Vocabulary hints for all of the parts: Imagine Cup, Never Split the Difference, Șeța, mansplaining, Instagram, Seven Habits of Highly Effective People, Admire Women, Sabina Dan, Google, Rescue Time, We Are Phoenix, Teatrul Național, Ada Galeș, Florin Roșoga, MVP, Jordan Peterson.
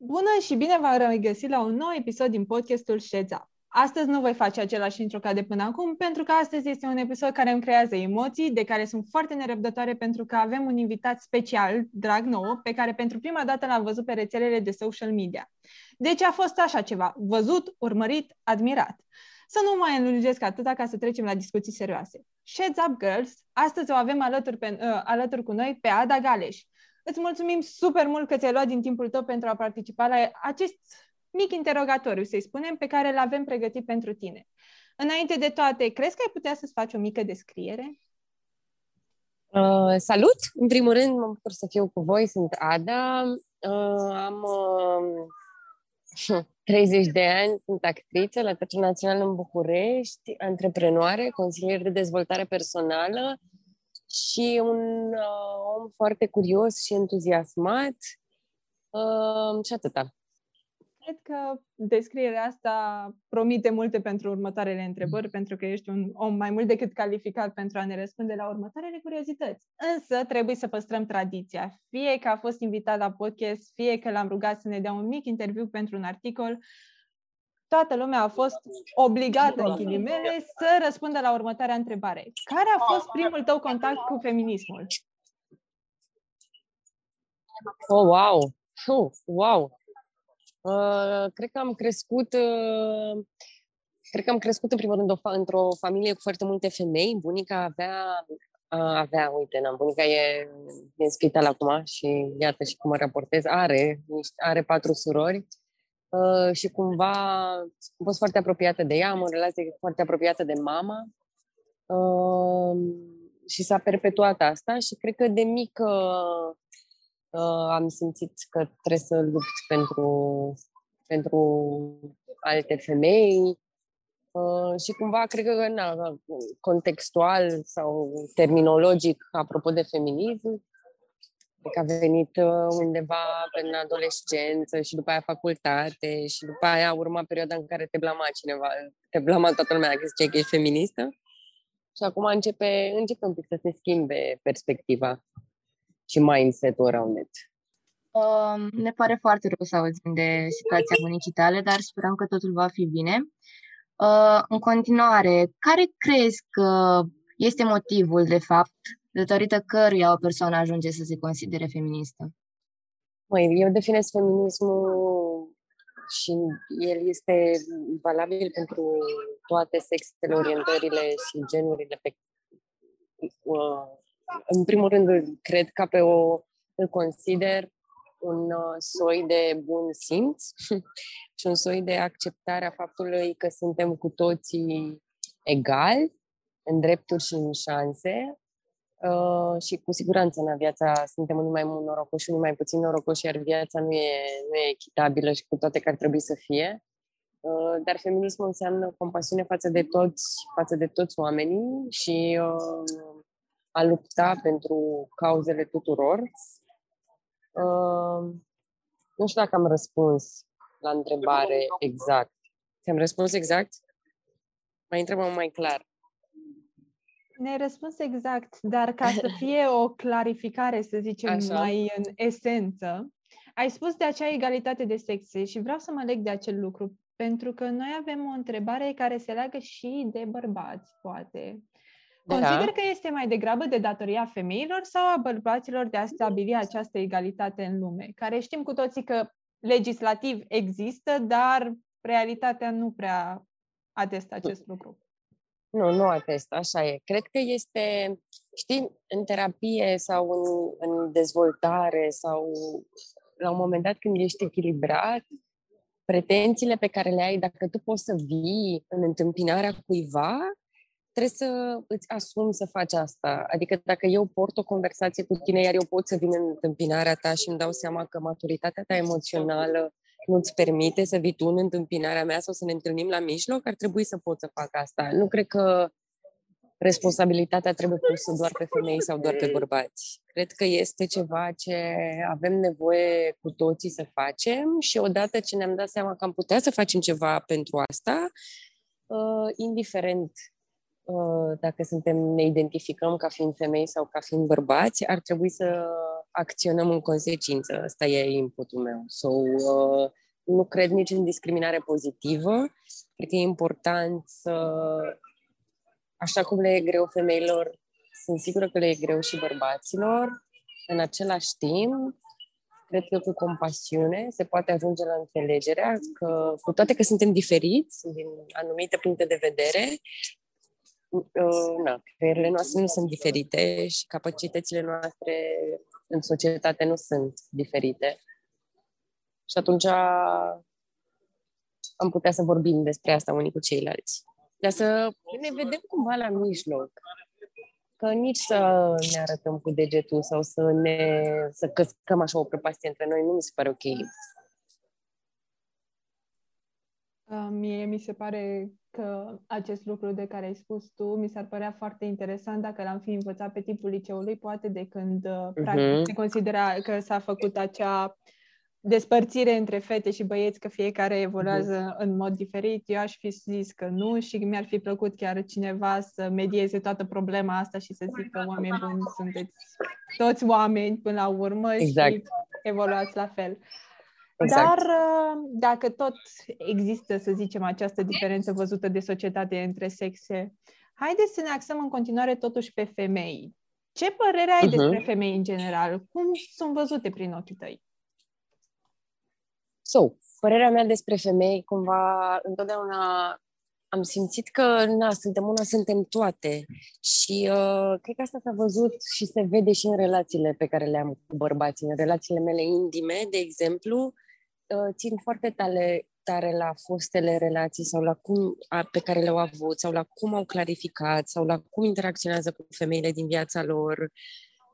Bună și bine v-am regăsit la un nou episod din podcastul Șeța. Astăzi nu voi face același intro ca de până acum, pentru că astăzi este un episod care îmi creează emoții, de care sunt foarte nerăbdătoare pentru că avem un invitat special, drag nou, pe care pentru prima dată l-am văzut pe rețelele de social media. Deci a fost așa ceva, văzut, urmărit, admirat. Să nu mai înlungesc atâta ca să trecem la discuții serioase. Sheds up, girls! Astăzi o avem alături cu noi pe Ada Galeș. Îți mulțumim super mult că ți-ai luat din timpul tău pentru a participa la acest mic interogatoriu, să-i spunem, pe care l-avem pregătit pentru tine. Înainte de toate, crezi că ai putea să-ți faci o mică descriere? Salut! În primul rând, mă bucur să fiu cu voi, sunt Ada. Am 30 de ani, sunt actriță la Teatrul Național în București, antreprenoare, consilier de dezvoltare personală și un om foarte curios și entuziasmat și atâta. Cred că descrierea asta promite multe pentru următoarele întrebări, pentru că ești un om mai mult decât calificat pentru a ne răspunde la următoarele curiozități. Însă trebuie să păstrăm tradiția. Fie că a fost invitat la podcast, fie că l-am rugat să ne dea un mic interviu pentru un articol, toată lumea a fost obligată, în ghilimele, să răspundă la următoarea întrebare. Care a fost primul tău contact cu feminismul? Oh, wow! Cred că am crescut în primul rând într-o familie cu foarte multe femei. Bunica bunica e în spital acum și iată și cum mă raportez. Are 4 surori și cumva am fost foarte apropiată de ea, am o relație foarte apropiată de mama și s-a perpetuat asta și cred că de mică am simțit că trebuie să lupt pentru alte femei și cumva cred că contextual sau terminologic, apropo de feminism, cred că a venit undeva în adolescență și după aia facultate și după aia urma perioada în care te blama toată lumea dacă ziceai că ești feministă și acum începe un pic să se schimbe perspectiva și mindset-ul around it. Ne pare foarte rău să auzim de situația bunicii tale, dar sperăm că totul va fi bine. În continuare, care crezi că este motivul, de fapt, datorită căruia o persoană ajunge să se considere feministă? Eu definez feminismul și el este valabil pentru toate sexele, orientările și genurile pe în primul rând, cred că îl consider un soi de bun simț și un soi de acceptare a faptului că suntem cu toții egali, în drepturi și în șanse și cu siguranță în viața suntem unii mai mult norocoși, unii mai puțin norocoși, iar viața nu e echitabilă și cu toate că ar trebui să fie. Dar feminismul înseamnă compasiune față de toți oamenii și a lupta pentru cauzele tuturor. Nu știu dacă am răspuns la întrebare exact. Ți-am răspuns exact? Mai întrebăm mai clar. Ne-ai răspuns exact, dar ca să fie o clarificare, să zicem, așa, mai în esență, ai spus de acea egalitate de sexe și vreau să mă leg de acel lucru, pentru că noi avem o întrebare care se leagă și de bărbați, poate. Consider că este mai degrabă de datoria femeilor sau a bărbaților de a stabili această egalitate în lume, care știm cu toții că legislativ există, dar realitatea nu prea atestă acest lucru. Nu atestă, așa e. Cred că este, știi, în terapie sau în dezvoltare sau la un moment dat când ești echilibrat, pretențiile pe care le ai, dacă tu poți să vii în întâmpinarea cuiva, trebuie să îți asumi să faci asta. Adică dacă eu port o conversație cu tine, iar eu pot să vin în întâmpinarea ta și îmi dau seama că maturitatea ta emoțională nu-ți permite să vii tu în întâmpinarea mea sau să ne întâlnim la mijloc, ar trebui să pot să fac asta. Nu cred că responsabilitatea trebuie pusă doar pe femei sau doar pe bărbați. Cred că este ceva ce avem nevoie cu toții să facem și odată ce ne-am dat seama că am putea să facem ceva pentru asta, indiferent dacă ne identificăm ca fiind femei sau ca fiind bărbați, ar trebui să acționăm în consecință. Asta e inputul meu. So, nu cred nici în discriminare pozitivă. Cred că e important să... Așa cum le e greu femeilor, sunt sigură că le e greu și bărbaților. În același timp, cred că cu compasiune se poate ajunge la înțelegerea că, cu toate că suntem diferiți din anumite puncte de vedere, creierile noastre nu sunt diferite și capacitățile noastre în societate nu sunt diferite. Și atunci am putea să vorbim despre asta unii cu ceilalți. Dar să ne vedem cumva la mijloc. Că nici să ne arătăm cu degetul sau să căscăm așa o prăpastie între noi, nu mi se pare ok. Mie mi se pare că acest lucru de care ai spus tu mi s-ar părea foarte interesant dacă l-am fi învățat pe timpul liceului, poate de când practic se considera că s-a făcut acea despărțire între fete și băieți, că fiecare evoluează în mod diferit. Eu aș fi zis că nu și mi-ar fi plăcut chiar cineva să medieze toată problema asta și să zică, oameni buni, sunteți toți oameni până la urmă și evoluați la fel. Exact. Dar dacă tot există, să zicem, această diferență văzută de societate între sexe, haideți să ne axăm în continuare totuși pe femei. Ce părere ai despre femei în general? Cum sunt văzute prin ochii tăi? Părerea mea despre femei, cumva, întotdeauna am simțit că, suntem una, suntem toate. Și cred că asta s-a văzut și se vede și în relațiile pe care le am cu bărbații. În relațiile mele intime, de exemplu, țin foarte tare la fostele relații sau la pe care le-au avut, sau la cum au clarificat, sau la cum interacționează cu femeile din viața lor.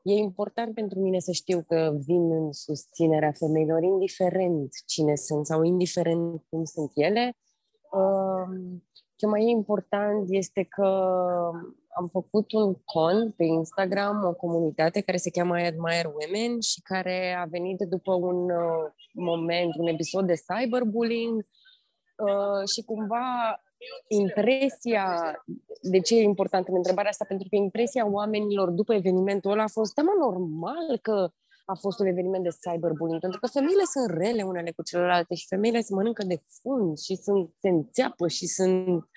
E important pentru mine să știu că vin în susținerea femeilor, indiferent cine sunt sau indiferent cum sunt ele. Ce mai e important este că am făcut un cont pe Instagram, o comunitate care se cheamă Admire Women și care a venit după un moment, un episod de cyberbullying și cumva... impresia, de ce e importantă întrebarea asta? Pentru că impresia oamenilor după evenimentul ăla a fost, normal că a fost un eveniment de cyberbullying, pentru că femeile sunt rele unele cu celelalte și femeile se mănâncă de fund și se înțeapă și sunt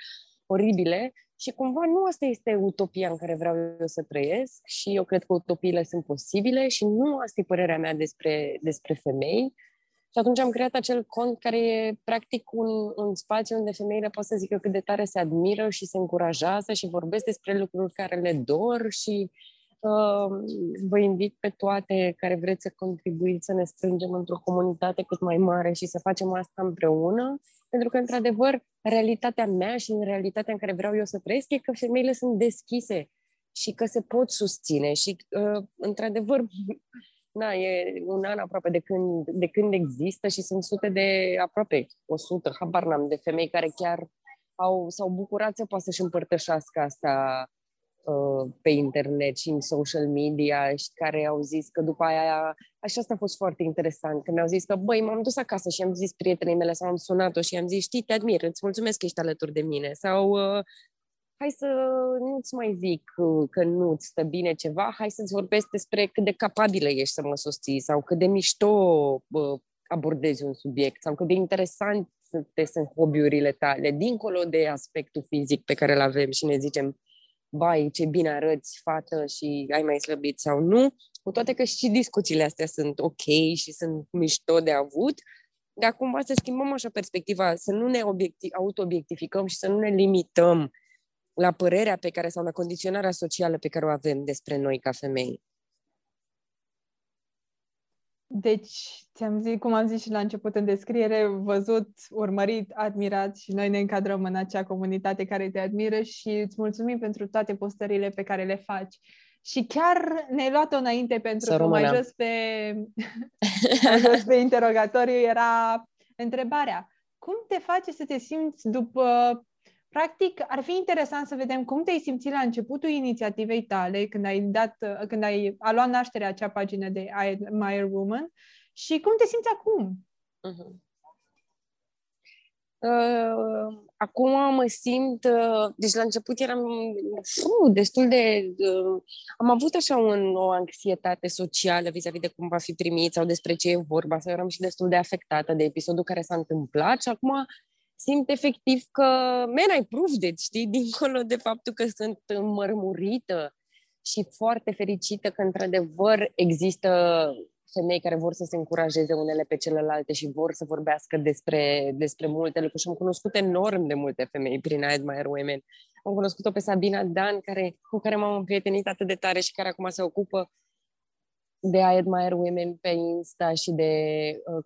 oribile și cumva nu asta este utopia în care vreau eu să trăiesc și eu cred că utopiile sunt posibile și nu asta e părerea mea despre femei. Și atunci am creat acel cont care e practic un spațiu unde femeile pot să zică cât de tare se admiră și se încurajează și vorbesc despre lucruri care le dor și vă invit pe toate care vreți să contribuiți să ne strângem într-o comunitate cât mai mare și să facem asta împreună, pentru că, într-adevăr, realitatea mea și în realitatea în care vreau eu să trăiesc e că femeile sunt deschise și că se pot susține și, într-adevăr... e un an aproape de când există și sunt sute de, aproape 100, habar n-am, de femei care chiar s-au bucurat să poată să-și împărtășească asta pe internet și în social media și care au zis că după aia, așa asta a fost foarte interesant, că mi-au zis că, m-am dus acasă și am zis prietenii mele sau am sunat-o și am zis, știi, te admir, îți mulțumesc că ești alături de mine sau... hai să nu-ți mai zic că nu-ți stă bine ceva, hai să-ți vorbesc despre cât de capabilă ești să mă susții sau cât de mișto abordezi un subiect sau cât de interesante sunt hobby-urile tale, dincolo de aspectul fizic pe care îl avem și ne zicem, vai, ce bine arăți, fată, și ai mai slăbit sau nu, cu toate că și discuțiile astea sunt ok și sunt mișto de avut, dar cumva să schimbăm așa perspectiva, să nu ne auto-obiectificăm și să nu ne limităm la părerea pe care sau la condiționarea socială pe care o avem despre noi ca femei. Deci, cum am zis și la început în descriere, văzut, urmărit, admirat și noi ne încadrăm în acea comunitate care te admiră și îți mulțumim pentru toate postările pe care le faci. Și chiar ne-ai luat-o înainte pentru că mai jos pe interogatoriu era întrebarea. Cum te face să te simți după... Practic, ar fi interesant să vedem cum te-ai simțit la începutul inițiativei tale, când ai luat naștere acea pagină de Admire Women și cum te simți acum. Acum mă simt, deci la început eram destul de, am avut așa o anxietate socială vis-a-vis de cum va fi primit sau despre ce e vorba, sau eram și destul de afectată de episodul care s-a întâmplat și acum simt efectiv că man, I proved it, știi, dincolo de faptul că sunt înmărmurită și foarte fericită că într-adevăr există femei care vor să se încurajeze unele pe celelalte și vor să vorbească despre multe lucruri. Și am cunoscut enorm de multe femei prin Admire Women. Am cunoscut-o pe Sabina Dan, cu care m-am împrietenit atât de tare și care acum se ocupă de Admire Women pe Insta și de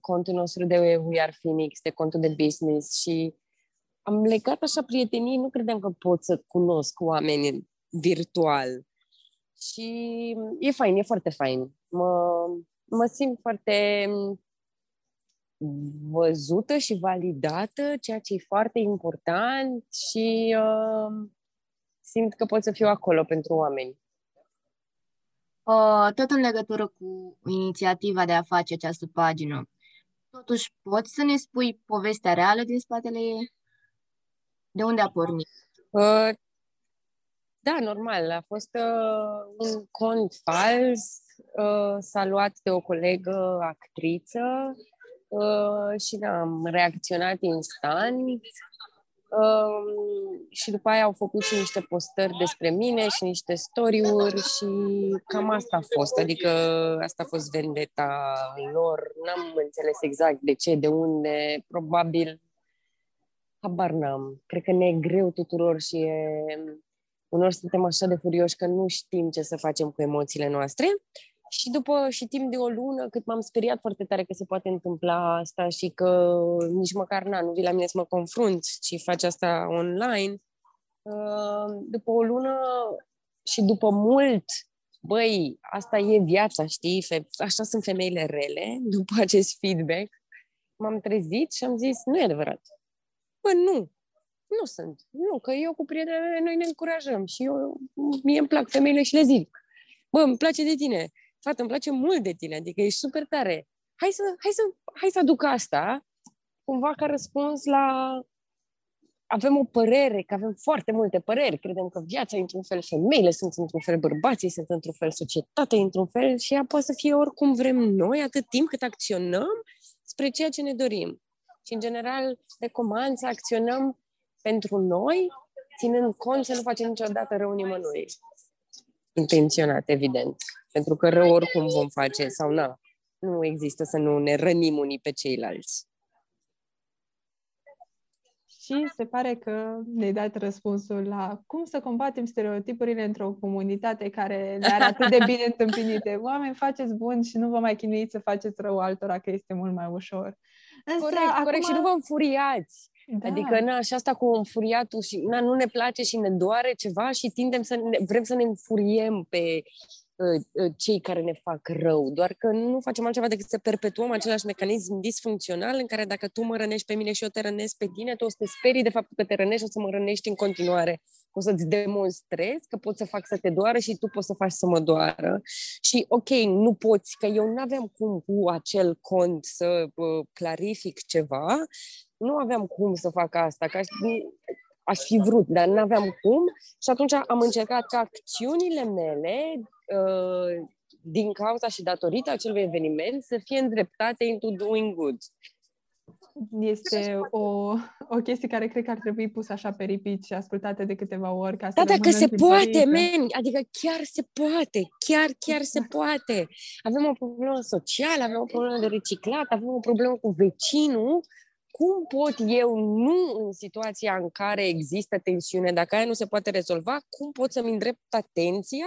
contul nostru de We Are Phoenix, de contul de business. Și am legat așa prietenii, nu credeam că pot să cunosc oameni virtual. Și e fain, e foarte fain. Mă simt foarte văzută și validată, ceea ce e foarte important și simt că pot să fiu acolo pentru oameni. Tot în legătură cu inițiativa de a face această pagină, totuși poți să ne spui povestea reală din spatele ei? De unde a pornit? Da, normal. A fost un cont fals. S-a luat de o colegă actriță și am reacționat instant și după aia au făcut și niște postări despre mine și niște story-uri și cam asta a fost, adică asta a fost vendeta lor, n-am înțeles exact de ce, de unde, probabil habar n-am, cred că ne e greu tuturor și unor suntem așa de furioși că nu știm ce să facem cu emoțiile noastre. Și timp de o lună, cât m-am speriat foarte tare că se poate întâmpla asta și că nici măcar nu vii la mine să mă confrunt, ci faci asta online, după o lună și după mult, băi, asta e viața, știi? Așa sunt femeile rele, după acest feedback, m-am trezit și am zis, nu e adevărat. Bă, nu sunt. Nu, că eu cu prietenele noi ne încurajăm și mie îmi plac femeile și le zic, bă, îmi place de tine. Fată, îmi place mult de tine, adică ești super tare. Hai să aduc asta, cumva ca răspuns la... Avem o părere, că avem foarte multe păreri. Credem că viața e într-un fel, femeile sunt într-un fel, bărbații sunt într-un fel, societatea e într-un fel și ea poate să fie oricum vrem noi, atât timp cât acționăm spre ceea ce ne dorim. Și, în general, recomand să acționăm pentru noi, ținând cont să nu facem niciodată rău nimănui. Intenționat, evident. Pentru că rău oricum vom face sau nu. Nu există să nu ne rănim unii pe ceilalți. Și se pare că ne-ai dat răspunsul la cum să combatem stereotipurile într-o comunitate care le are atât de bine întâmpinite. Oameni, faceți bun și nu vă mai chinuiți să faceți rău altora, că este mult mai ușor. Însă, corect, și nu vă înfuriați. Da. Adică, și asta cu înfuriatul și, nu ne place și ne doare ceva și tindem să vrem să ne înfuriem pe cei care ne fac rău, doar că nu facem altceva decât să perpetuăm același mecanism disfuncțional în care dacă tu mă rănești pe mine și eu te rănesc pe tine, tu o să te sperii de faptul că te rănești, o să mă rănești în continuare. O să-ți demonstrezi că pot să fac să te doară și tu poți să faci să mă doară. Și ok, nu poți, că eu nu aveam cum cu acel cont să clarific ceva, nu aveam cum să fac asta, că aș fi vrut, dar nu aveam cum și atunci am încercat ca acțiunile mele din cauza și datorită acelui eveniment să fie îndreptate into doing good. Este o chestie care cred că ar trebui pusă așa pe repeat și ascultată de câteva ori. Ca să că se poate, men! Adică chiar se poate! Chiar se poate! Avem o problemă socială, avem o problemă de reciclat, avem o problemă cu vecinul. Cum pot eu, nu în situația în care există tensiune, dacă aia nu se poate rezolva, cum pot să-mi îndrept atenția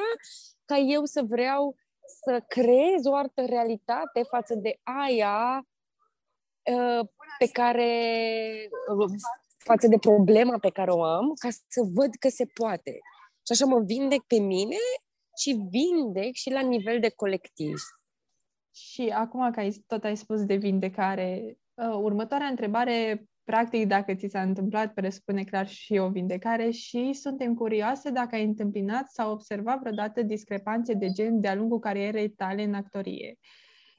ca eu să vreau să creez o altă realitate față de aia pe care, față de problema pe care o am, ca să văd că se poate. Și așa mă vindec pe mine și vindec și la nivel de colectiv. Și acum că tot ai spus de vindecare, următoarea întrebare, practic, dacă ți s-a întâmplat, presupune clar și o vindecare și suntem curioase dacă ai întâmpinat sau observat vreodată discrepanțe de gen de-a lungul carierei tale în actorie.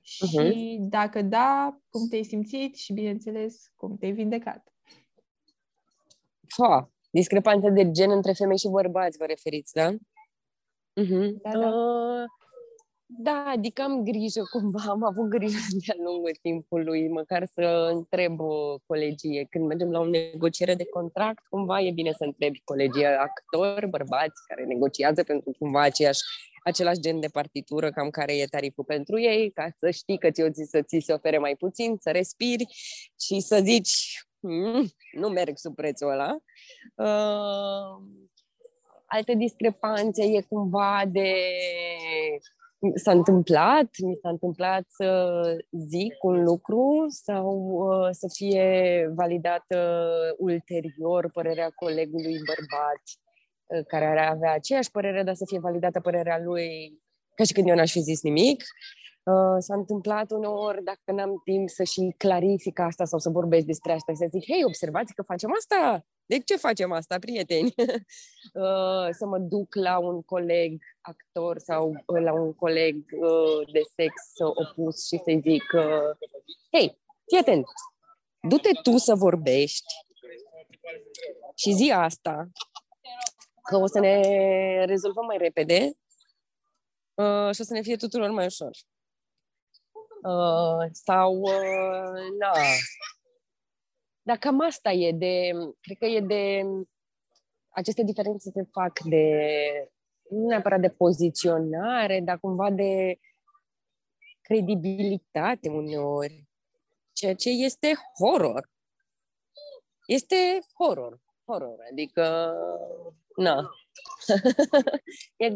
Și dacă da, cum te-ai simțit și, bineînțeles, cum te-ai vindecat? Discrepanța de gen între femei și bărbați, vă referiți, da? Uh-huh. Da, adică am grijă cumva, am avut grijă de-a lungul timpului, măcar să întreb colegii. Când mergem la o negociere de contract, cumva e bine să întrebi colegii actori, bărbați, care negociază pentru cumva același gen de partitură, cam care e tariful pentru ei, ca să știi că ți se ofere mai puțin, să respiri și să zici, nu merg sub prețul ăla. Alte discrepanțe e cumva de... Mi s-a întâmplat să zic un lucru sau să fie validată ulterior părerea colegului bărbat care ar avea aceeași părere, dar să fie validată părerea lui ca și când eu n-aș fi zis nimic. S-a întâmplat uneori, dacă n-am timp să și clarific asta sau să vorbesc despre asta, să zic, hei, observați că facem asta! De ce facem asta, prieteni? Să mă duc la un coleg actor sau la un coleg de sex opus și să-i zic, hei, fii atent, du-te tu să vorbești și zi asta, că o să ne rezolvăm mai repede și o să ne fie tuturor mai ușor. Na... Dar cam asta e de... Cred că e de... Aceste diferențe se fac de... Nu neapărat de poziționare, dar cumva de credibilitate uneori. Ceea ce este horror. Este horror. Adică... Na. E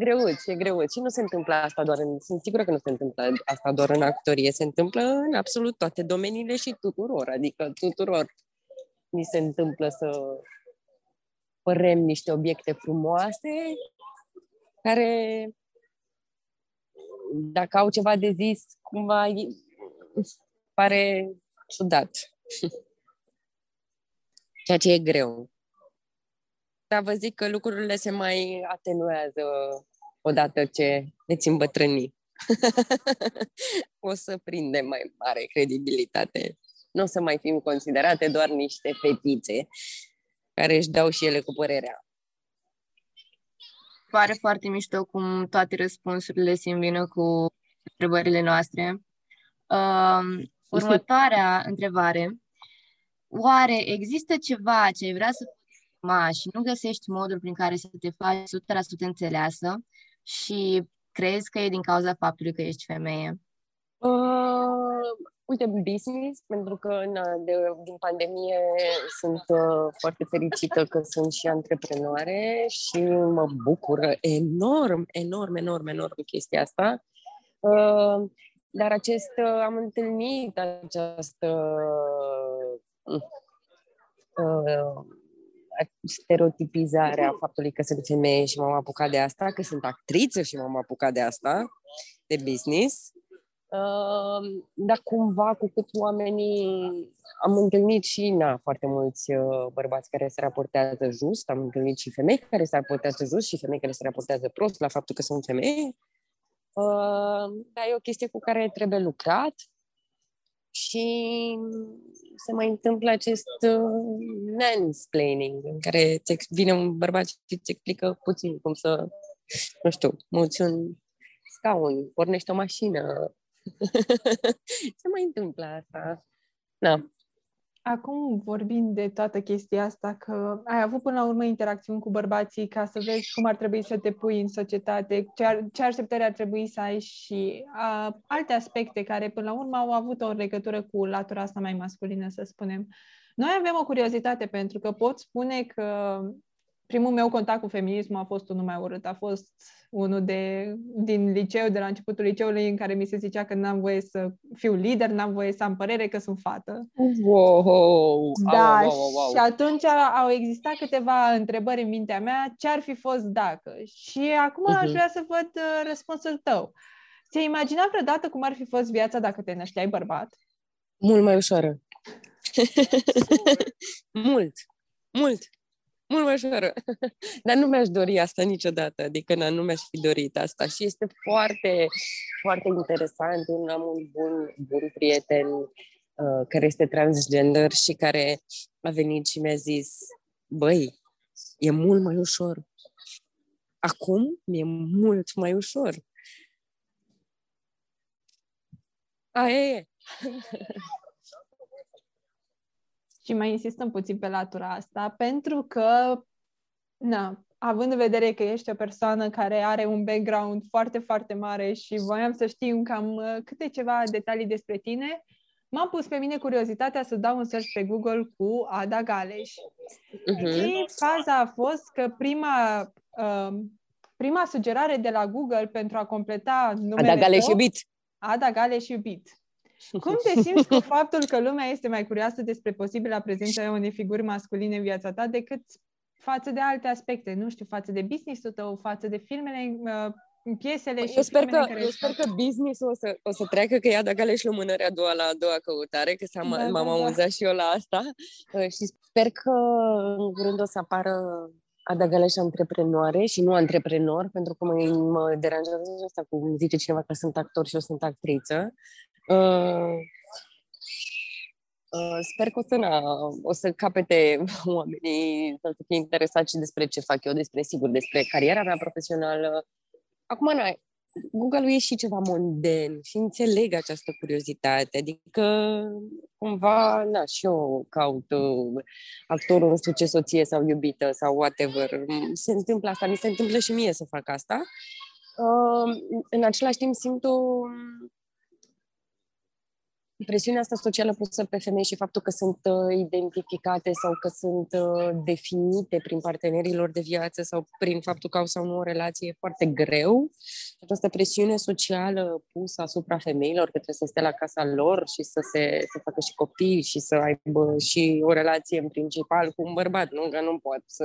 greuț. Și nu se întâmplă asta doar în... Sunt sigură că nu se întâmplă asta doar în actorie. Se întâmplă în absolut toate domeniile și tuturor. Adică tuturor ni se întâmplă să părem niște obiecte frumoase care, dacă au ceva de zis, cumva pare ciudat. Ceea ce e greu. Dar vă zic că lucrurile se mai atenuează odată ce ne țin bătrânii. O să prindem mai mare credibilitate. Nu o să mai fim considerate doar niște fetițe care își dau și ele cu părerea. Pare foarte mișto cum toate răspunsurile se îmbină cu întrebările noastre. Următoarea întrebare. Oare există ceva ce ai vrea să faci și nu găsești modul prin care să te faci 100% înțeleasă și crezi că e din cauza faptului că ești femeie? Uite, business, pentru că din pandemie sunt foarte fericită că sunt și antreprenoare și mă bucură enorm chestia asta. Dar am întâlnit această stereotipizare a faptului că sunt femeie și m-am apucat de asta, că sunt actriță și m-am apucat de asta, de business. Dar cumva, cu cât oamenii... Am întâlnit și foarte mulți bărbați care se raportează just, am întâlnit și femei care se raportează just și femei care se raportează prost la faptul că sunt femei. Dar e o chestie cu care trebuie lucrat și se mai întâmplă acest mansplaining în care vine un bărbat și îți explică puțin cum să, nu știu, muți un scaun, pornești o mașină. Se mai întâmplă asta. Da. Acum, vorbind de toată chestia asta, că ai avut până la urmă interacțiuni cu bărbații ca să vezi cum ar trebui să te pui în societate, ce așteptări ar trebui să ai și alte aspecte care până la urmă au avut o legătură cu latura asta mai masculină, să spunem. Noi avem o curiozitate, pentru că pot spune că primul meu contact cu feminismul a fost unul mai urât. A fost unul din liceu, de la începutul liceului, în care mi se zicea că n-am voie să fiu lider, n-am voie să am părere, că sunt fată. Wow! Da, wow. Și atunci au existat câteva întrebări în mintea mea, ce ar fi fost dacă? Și acum aș vrea să văd răspunsul tău. Ți-ai imaginat vreodată cum ar fi fost viața dacă te nășteai bărbat? Mult mai ușoară. Mult mai ușoară. Dar nu mi-aș dori asta niciodată, adică nu mi-aș fi dorit asta. Și este foarte, foarte interesant. Am un bun prieten care este transgender și care a venit și mi-a zis băi, e mult mai ușor. Acum e mult mai ușor. Aia e. Și mai insistăm puțin pe latura asta, pentru că, na, având în vedere că ești o persoană care are un background foarte, foarte mare și voiam să știu cam câte ceva detalii despre tine, m-a pus pe mine curiozitatea să dau un search pe Google cu Ada Galeș. Uh-huh. Și faza a fost că prima sugerare de la Google pentru a completa numele Ada Galeș iubit. Ada Galeș iubit. Cum te simți cu faptul că lumea este mai curioasă despre posibila prezența unei figuri masculine în viața ta decât față de alte aspecte, nu știu, față de business-ul tău, față de filmele, piesele și eu sper că business-ul o să treacă, că Ada Galeș la mânărea a doua căutare, că m-am amuzat și eu la asta și sper că în curând o să apară Ada Galeș antreprenoare și nu antreprenor, pentru că mă deranjează asta cum zice cineva că sunt actor și eu sunt actriță. Sper că o să capete oamenii să fie interesați și despre ce fac eu, despre cariera mea profesională. Acum, Google-ul e și ceva monden și înțeleg această curiozitate. Adică, cumva, și eu caut actorul, nu știu ce, soție sau iubită sau whatever. Se întâmplă asta, mi se întâmplă și mie să fac asta. În același timp simt o... presiunea asta socială pusă pe femei și faptul că sunt identificate sau că sunt definite prin partenerii lor de viață sau prin faptul că au sau nu o relație e foarte greu. Această presiune socială pusă asupra femeilor, că trebuie să stea la casa lor și să facă și copii și să aibă și o relație în principal cu un bărbat, nu? Că nu pot să...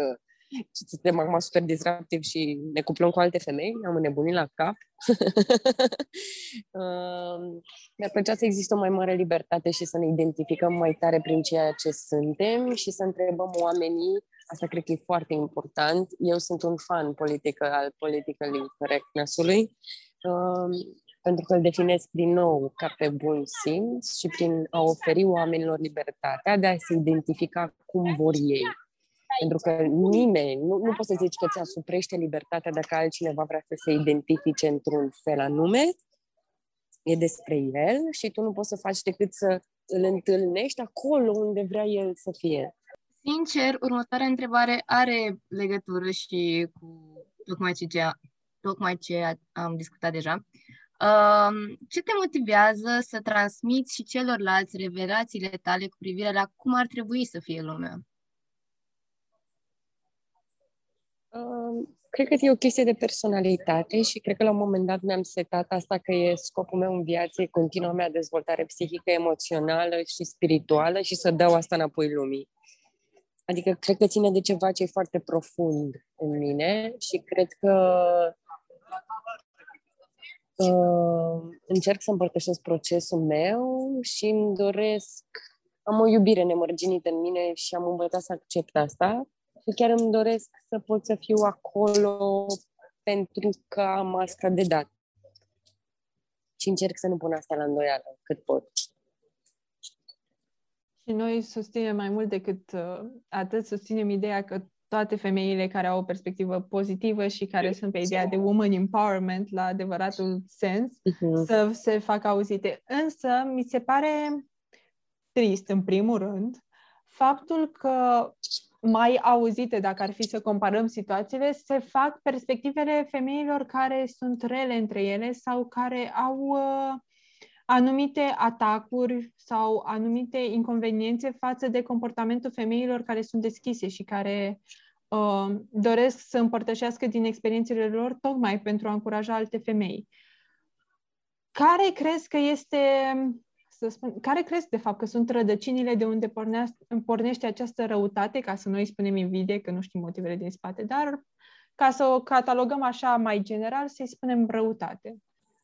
Suntem acum super disruptiv și ne cuplăm cu alte femei, am înnebunit la cap. Mi-ar plăcea să există o mai mare libertate și să ne identificăm mai tare prin ceea ce suntem și să întrebăm oamenii, asta cred că e foarte important, eu sunt un fan al politically correctness-ului, pentru că îl definesc din nou ca pe bun simț și prin a oferi oamenilor libertatea de a se identifica cum vor ei. Pentru că nimeni, nu poți să zici că ți asuprește libertatea dacă altcineva vrea să se identifice într-un fel anume, e despre el și tu nu poți să faci decât să îl întâlnești acolo unde vrea el să fie. Sincer, următoarea întrebare are legătură și cu tocmai ce am discutat deja. Ce te motivează să transmiți și celorlalți revelațiile tale cu privire la cum ar trebui să fie lumea? Cred că e o chestie de personalitate și cred că la un moment dat mi-am setat asta că e scopul meu în viață, e continua mea dezvoltare psihică, emoțională și spirituală și să dau asta înapoi lumii. Adică cred că ține de ceva ce e foarte profund în mine și cred că încerc să împărtășesc procesul meu și îmi doresc, am o iubire nemărginită în mine și am învățat să accept asta. Chiar îmi doresc să pot să fiu acolo pentru că am asta de dat. Și încerc să nu pun asta la îndoială cât pot. Și noi susținem mai mult decât atât, susținem ideea că toate femeile care au o perspectivă pozitivă și care sunt pe ideea de woman empowerment la adevăratul sens, să se facă auzite. Însă, mi se pare trist, în primul rând, faptul că mai auzite, dacă ar fi să comparăm situațiile, se fac perspectivele femeilor care sunt rele între ele sau care au anumite atacuri sau anumite inconveniențe față de comportamentul femeilor care sunt deschise și care doresc să împărtășească din experiențele lor tocmai pentru a încuraja alte femei. Care crezi că este... care crezi, de fapt, că sunt rădăcinile de unde pornește această răutate, ca să noi spunem invidie, că nu știm motivele din spate, dar ca să o catalogăm așa mai general, să-i spunem răutate?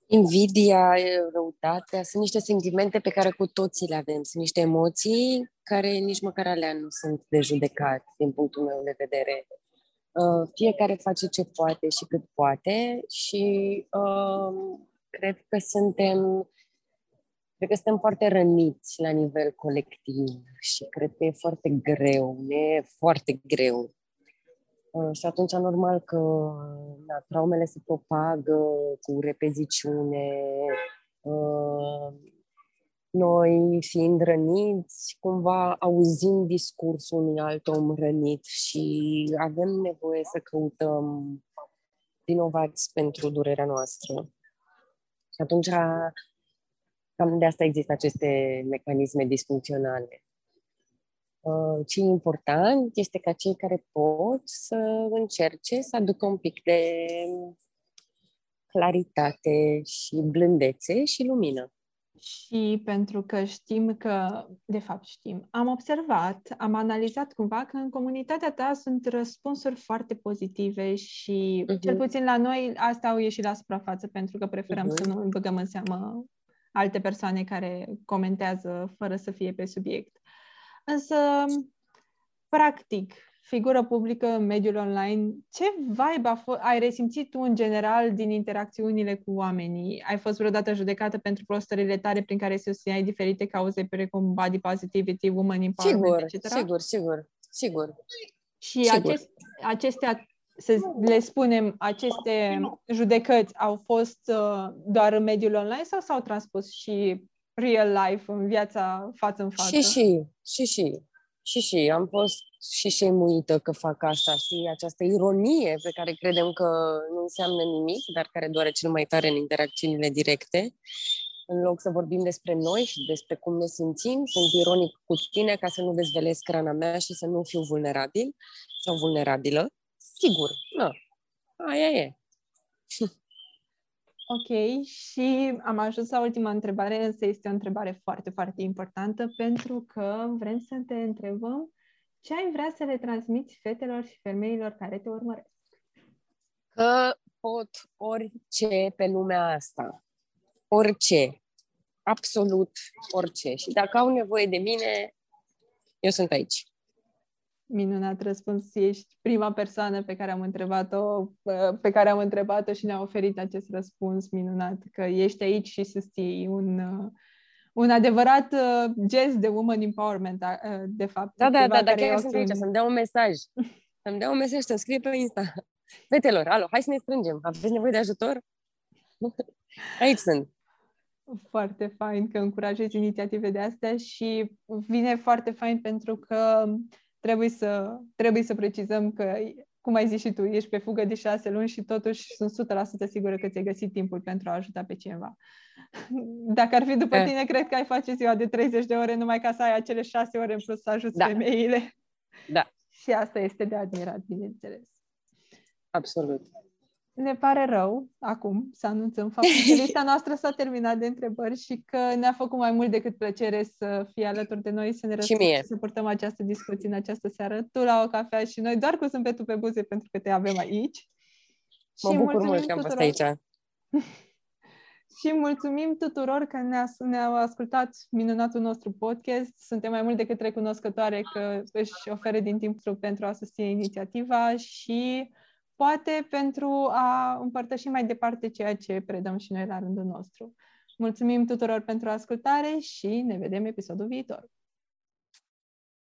Invidia, răutatea, sunt niște sentimente pe care cu toții le avem, sunt niște emoții care nici măcar alea nu sunt de judecat, din punctul meu de vedere. Fiecare face ce poate și cât poate și cred că suntem Cred că suntem foarte răniți la nivel colectiv și cred că e foarte greu, e foarte greu. Și atunci, normal că da, traumele se propagă cu repeziciune. Noi, fiind răniți, cumva auzim discursul unui alt om rănit și avem nevoie să căutăm vinovați pentru durerea noastră. Și atunci, cam de asta există aceste mecanisme disfuncționale. Ce e important este ca cei care pot să încerce să aducă un pic de claritate și blândețe și lumină. Și pentru că știm că, de fapt știm, am observat, am analizat cumva că în comunitatea ta sunt răspunsuri foarte pozitive și cel puțin la noi asta au ieșit la suprafață pentru că preferăm să nu băgăm în seamă alte persoane care comentează fără să fie pe subiect. Însă, practic, figură publică în mediul online, ce vibe ai resimțit tu în general din interacțiunile cu oamenii? Ai fost vreodată judecată pentru postările tale prin care susțineai diferite cauze precum body positivity, woman empowerment, etc.? Sigur. Și acestea, să le spunem, aceste judecăți au fost doar în mediul online sau s-au transpus și real life, în viața față în față? Și am fost și șemuită că fac asta și această ironie pe care credem că nu înseamnă nimic, dar care doare cel mai tare în interacțiunile directe. În loc să vorbim despre noi și despre cum ne simțim, sunt ironic cu tine ca să nu dezvelesc rana mea și să nu fiu vulnerabil sau vulnerabilă. Sigur, na, aia e. Ok, și am ajuns la ultima întrebare, însă este o întrebare foarte, foarte importantă pentru că vrem să te întrebăm ce ai vrea să le transmiți fetelor și femeilor care te urmăresc? Că pot orice pe lumea asta. Orice. Absolut orice. Și dacă au nevoie de mine, eu sunt aici. Minunat răspuns. Ești prima persoană pe care am întrebat-o și ne-a oferit acest răspuns minunat, că ești aici și susții un adevărat gest de woman empowerment, de fapt. Da, dacă eu sunt aici, să-mi dea un mesaj. Să-mi dea un mesaj, să-mi scrie pe Insta. Fetelor, alo, hai să ne strângem. Aveți nevoie de ajutor? Aici sunt. Foarte fain că încurajezi inițiative de astea și vine foarte fain pentru că trebuie să precizăm că, cum ai zis și tu, ești pe fugă de 6 luni și totuși sunt 100% sigură că ți-ai găsit timpul pentru a ajuta pe cineva. Dacă ar fi după tine, cred că ai face ziua de 30 de ore numai ca să ai acele 6 ore în plus să ajuți femeile. Da. Și asta este de admirat, bineînțeles. Absolut. Ne pare rău acum să anunțăm faptul că lista noastră s-a terminat de întrebări și că ne-a făcut mai mult decât plăcere să fii alături de noi, să ne răspunzi și să purtăm această discuție în această seară. Tu la o cafea și noi doar cu zâmbetul pe buze pentru că te avem aici. Mă bucur mult că am fost aici. Și mulțumim tuturor că ne-au ascultat minunatul nostru podcast. Suntem mai mult decât recunoscătoare că își ofere din timpul pentru a susține inițiativa și poate pentru a împărtăși mai departe ceea ce predăm și noi la rândul nostru. Mulțumim tuturor pentru ascultare și ne vedem episodul viitor!